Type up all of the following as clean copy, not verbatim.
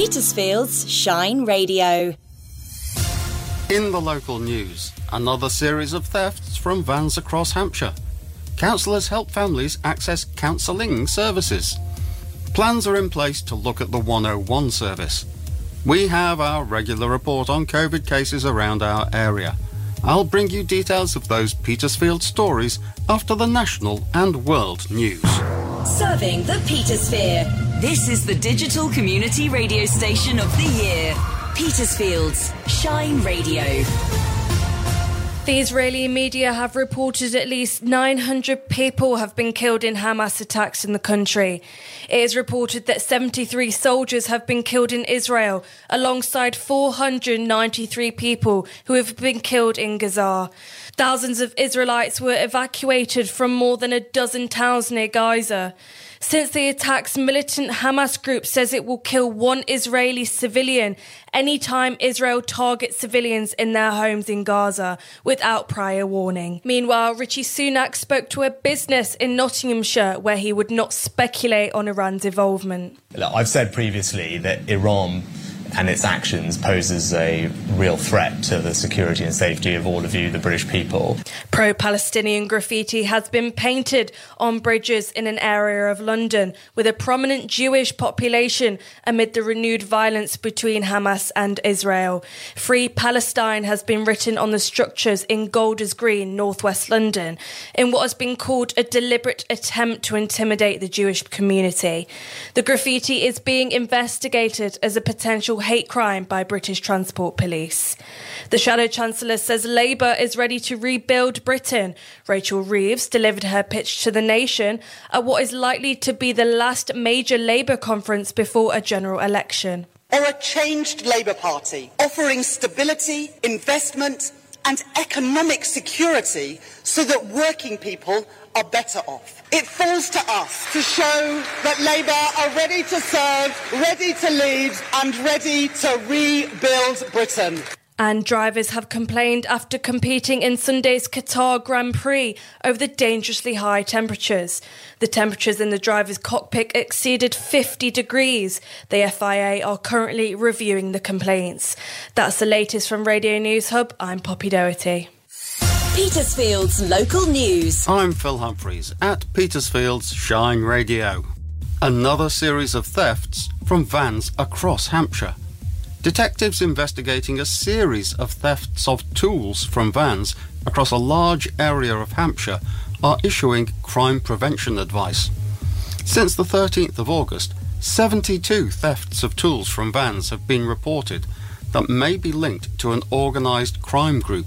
Petersfield's Shine Radio. In the local news, another series of thefts from vans across Hampshire. Councillors help families access counselling services. Plans are in place to look at the 101 service. We have our regular report on COVID cases around our area. I'll bring you details of those Petersfield stories after the national and world news. Serving the Petersphere. This is the digital community radio station of the year. Petersfield's Shine Radio. The Israeli media have reported at least 900 people have been killed in Hamas attacks in the country. It is reported that 73 soldiers have been killed in Israel, alongside 493 people who have been killed in Gaza. Thousands of Israelites were evacuated from more than a dozen towns near Gaza. Since the attacks, militant Hamas group says it will kill one Israeli civilian any time Israel targets civilians in their homes in Gaza without prior warning. Meanwhile, Rishi Sunak spoke to a business in Nottinghamshire where he would not speculate on Iran's involvement. Look, I've said previously that Iran and its actions poses a real threat to the security and safety of all of you, the British people. Pro-Palestinian graffiti has been painted on bridges in an area of London with a prominent Jewish population amid the renewed violence between Hamas and Israel. Free Palestine has been written on the structures in Golders Green, northwest London, in what has been called a deliberate attempt to intimidate the Jewish community. The graffiti is being investigated as a potential hate crime by British Transport Police. The Shadow Chancellor says Labour is ready to rebuild Britain. Rachel Reeves delivered her pitch to the nation at what is likely to be the last major Labour conference before a general election. Or a changed Labour Party, offering stability, investment and economic security so that working people are better off. It falls to us to show that Labour are ready to serve, ready to lead, and ready to rebuild Britain. And drivers have complained after competing in Sunday's Qatar Grand Prix over the dangerously high temperatures. The temperatures in the driver's cockpit exceeded 50 degrees. The FIA are currently reviewing the complaints. That's the latest from Radio News Hub. I'm Poppy Doherty. Petersfield's local news. I'm Phil Humphreys at Petersfield's Shine Radio. Another series of thefts from vans across Hampshire. Detectives investigating a series of thefts of tools from vans across a large area of Hampshire are issuing crime prevention advice. Since the 13th of August, 72 thefts of tools from vans have been reported that may be linked to an organised crime group.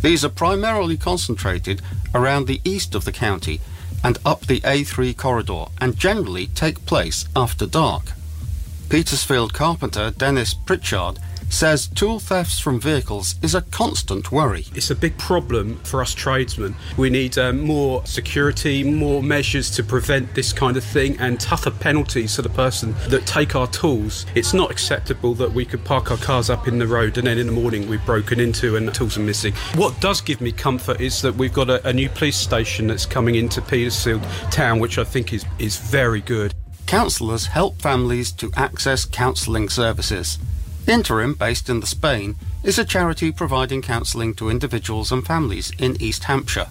These are primarily concentrated around the east of the county and up the A3 corridor and generally take place after dark. Petersfield carpenter Dennis Pritchard says tool thefts from vehicles is a constant worry. It's a big problem for us tradesmen. We need more security, more measures to prevent this kind of thing and tougher penalties for the person that take our tools. It's not acceptable that we could park our cars up in the road and then in the morning we're broken into and the tools are missing. What does give me comfort is that we've got a new police station that's coming into Petersfield town, which I think is very good. Counsellors help families to access counselling services. Interim, based in Spain, is a charity providing counselling to individuals and families in East Hampshire.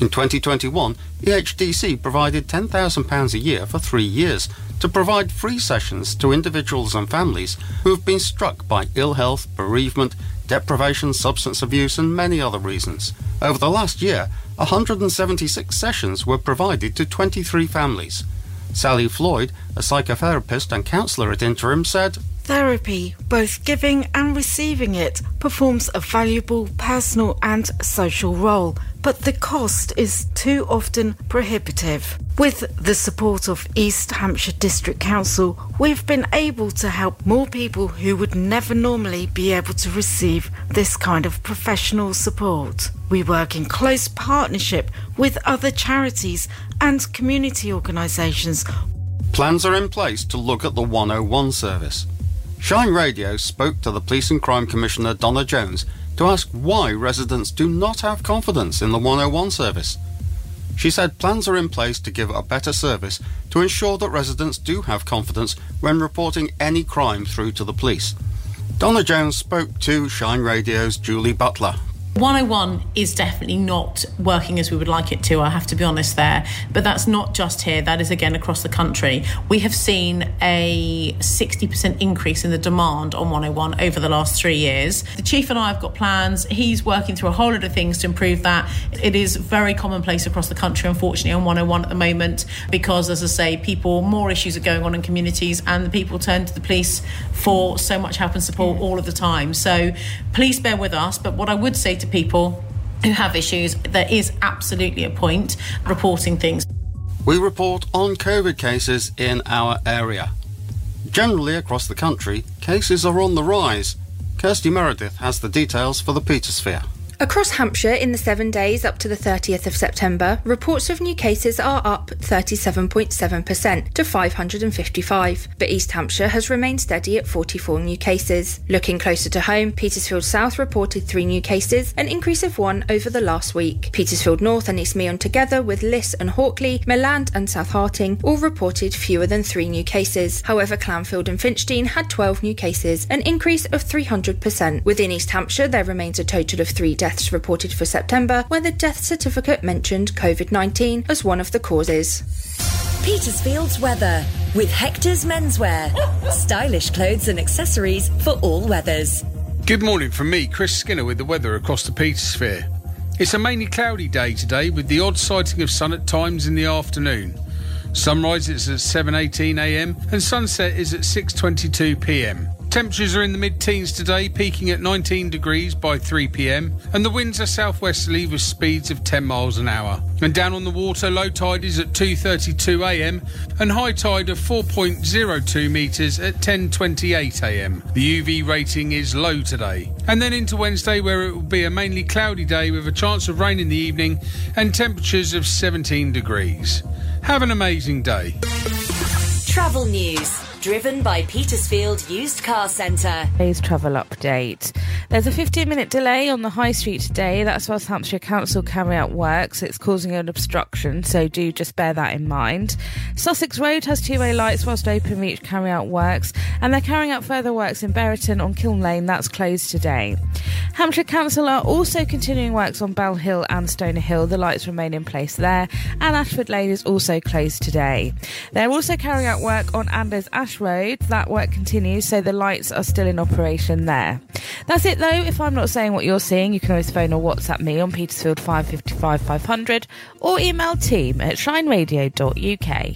In 2021, EHDC provided £10,000 a year for 3 years to provide free sessions to individuals and families who have been struck by ill health, bereavement, deprivation, substance abuse and many other reasons. Over the last year, 176 sessions were provided to 23 families. Sally Floyd, a psychotherapist and counsellor at Interim, said, "Therapy, both giving and receiving it, performs a valuable personal and social role, but the cost is too often prohibitive. With the support of East Hampshire District Council, we've been able to help more people who would never normally be able to receive this kind of professional support. We work in close partnership with other charities and community organisations." Plans are in place to look at the 101 service. Shine Radio spoke to the Police and Crime Commissioner Donna Jones to ask why residents do not have confidence in the 101 service. She said plans are in place to give a better service to ensure that residents do have confidence when reporting any crime through to the police. Donna Jones spoke to Shine Radio's Julie Butler. 101 is definitely not working as we would like it to, I have to be honest there. But that's not just here, that is again across the country. We have seen a 60% increase in the demand on 101 over the last 3 years. The chief and I have got plans. He's working through a whole lot of things to improve that. It is very commonplace across the country, unfortunately, on 101 at the moment, because, as I say, more issues are going on in communities and the people turn to the police for so much help and support all of the time. So please bear with us. But what I would say to people who have issues, there is absolutely a point reporting things. We report on COVID cases in our area. Generally across the country, cases are on the rise. Kirsty Meredith has the details for the Petersphere. Across Hampshire, in the 7 days up to the 30th of September, reports of new cases are up 37.7% to 555, but East Hampshire has remained steady at 44 new cases. Looking closer to home, Petersfield South reported 3 new cases, an increase of 1 over the last week. Petersfield North and East Meon, together with Liss and Hawkley, Milland and South Harting, all reported fewer than 3 new cases. However, Clanfield and Finchdean had 12 new cases, an increase of 300%. Within East Hampshire, there remains a total of 3 deaths reported for September, where the death certificate mentioned COVID-19 as one of the causes. Petersfield's weather with Hector's Menswear. Stylish clothes and accessories for all weathers. Good morning from me, Chris Skinner, with the weather across the Petersphere. It's a mainly cloudy day today with the odd sighting of sun at times in the afternoon. Sunrise is at 7:18am and sunset is at 6:22pm. Temperatures are in the mid-teens today, peaking at 19 degrees by 3pm, and the winds are southwesterly with speeds of 10 miles an hour. And down on the water, low tide is at 2:32am and high tide of 4.02 metres at 10:28am. The UV rating is low today. And then into Wednesday, where it will be a mainly cloudy day with a chance of rain in the evening and temperatures of 17 degrees. Have an amazing day. Travel news, driven by Petersfield Used Car Centre. Today's travel update. There's a 15-minute delay on the High Street today. That's whilst Hampshire Council carry out works. It's causing an obstruction, so do just bear that in mind. Sussex Road has two-way lights whilst Open Reach carry out works, and they're carrying out further works in Berriton on Kiln Lane. That's closed today. Hampshire Council are also continuing works on Bell Hill and Stoner Hill. The lights remain in place there, and Ashford Lane is also closed today. They're also carrying out work on Anders Ashford Road. That work continues, so the lights are still in operation there. That's it though. If I'm not saying what you're seeing, you can always phone or WhatsApp me on Petersfield 555 500 or email team at shineradio.uk.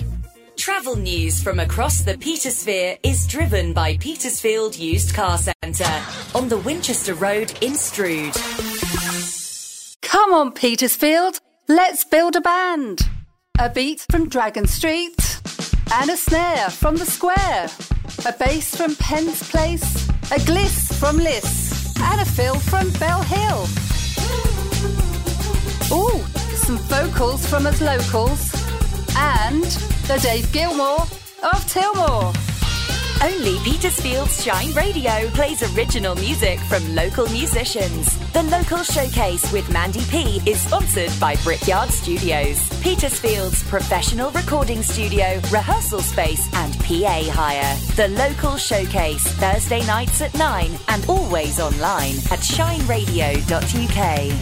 Travel news from across the Petersphere is driven by Petersfield Used Car Centre on the Winchester Road in Strood. Come on, Petersfield, let's build a band. A beat from Dragon Street, and a snare from the square, a bass from Penn's Place, a gliss from Liss, and a fill from Bell Hill. Ooh, some vocals from us locals, and the Dave Gilmour of Tilmore. Only Petersfield's Shine Radio plays original music from local musicians. The Local Showcase with Mandy P is sponsored by Brickyard Studios, Petersfield's professional recording studio, rehearsal space and PA hire. The Local Showcase, Thursday nights at 9 and always online at shineradio.uk.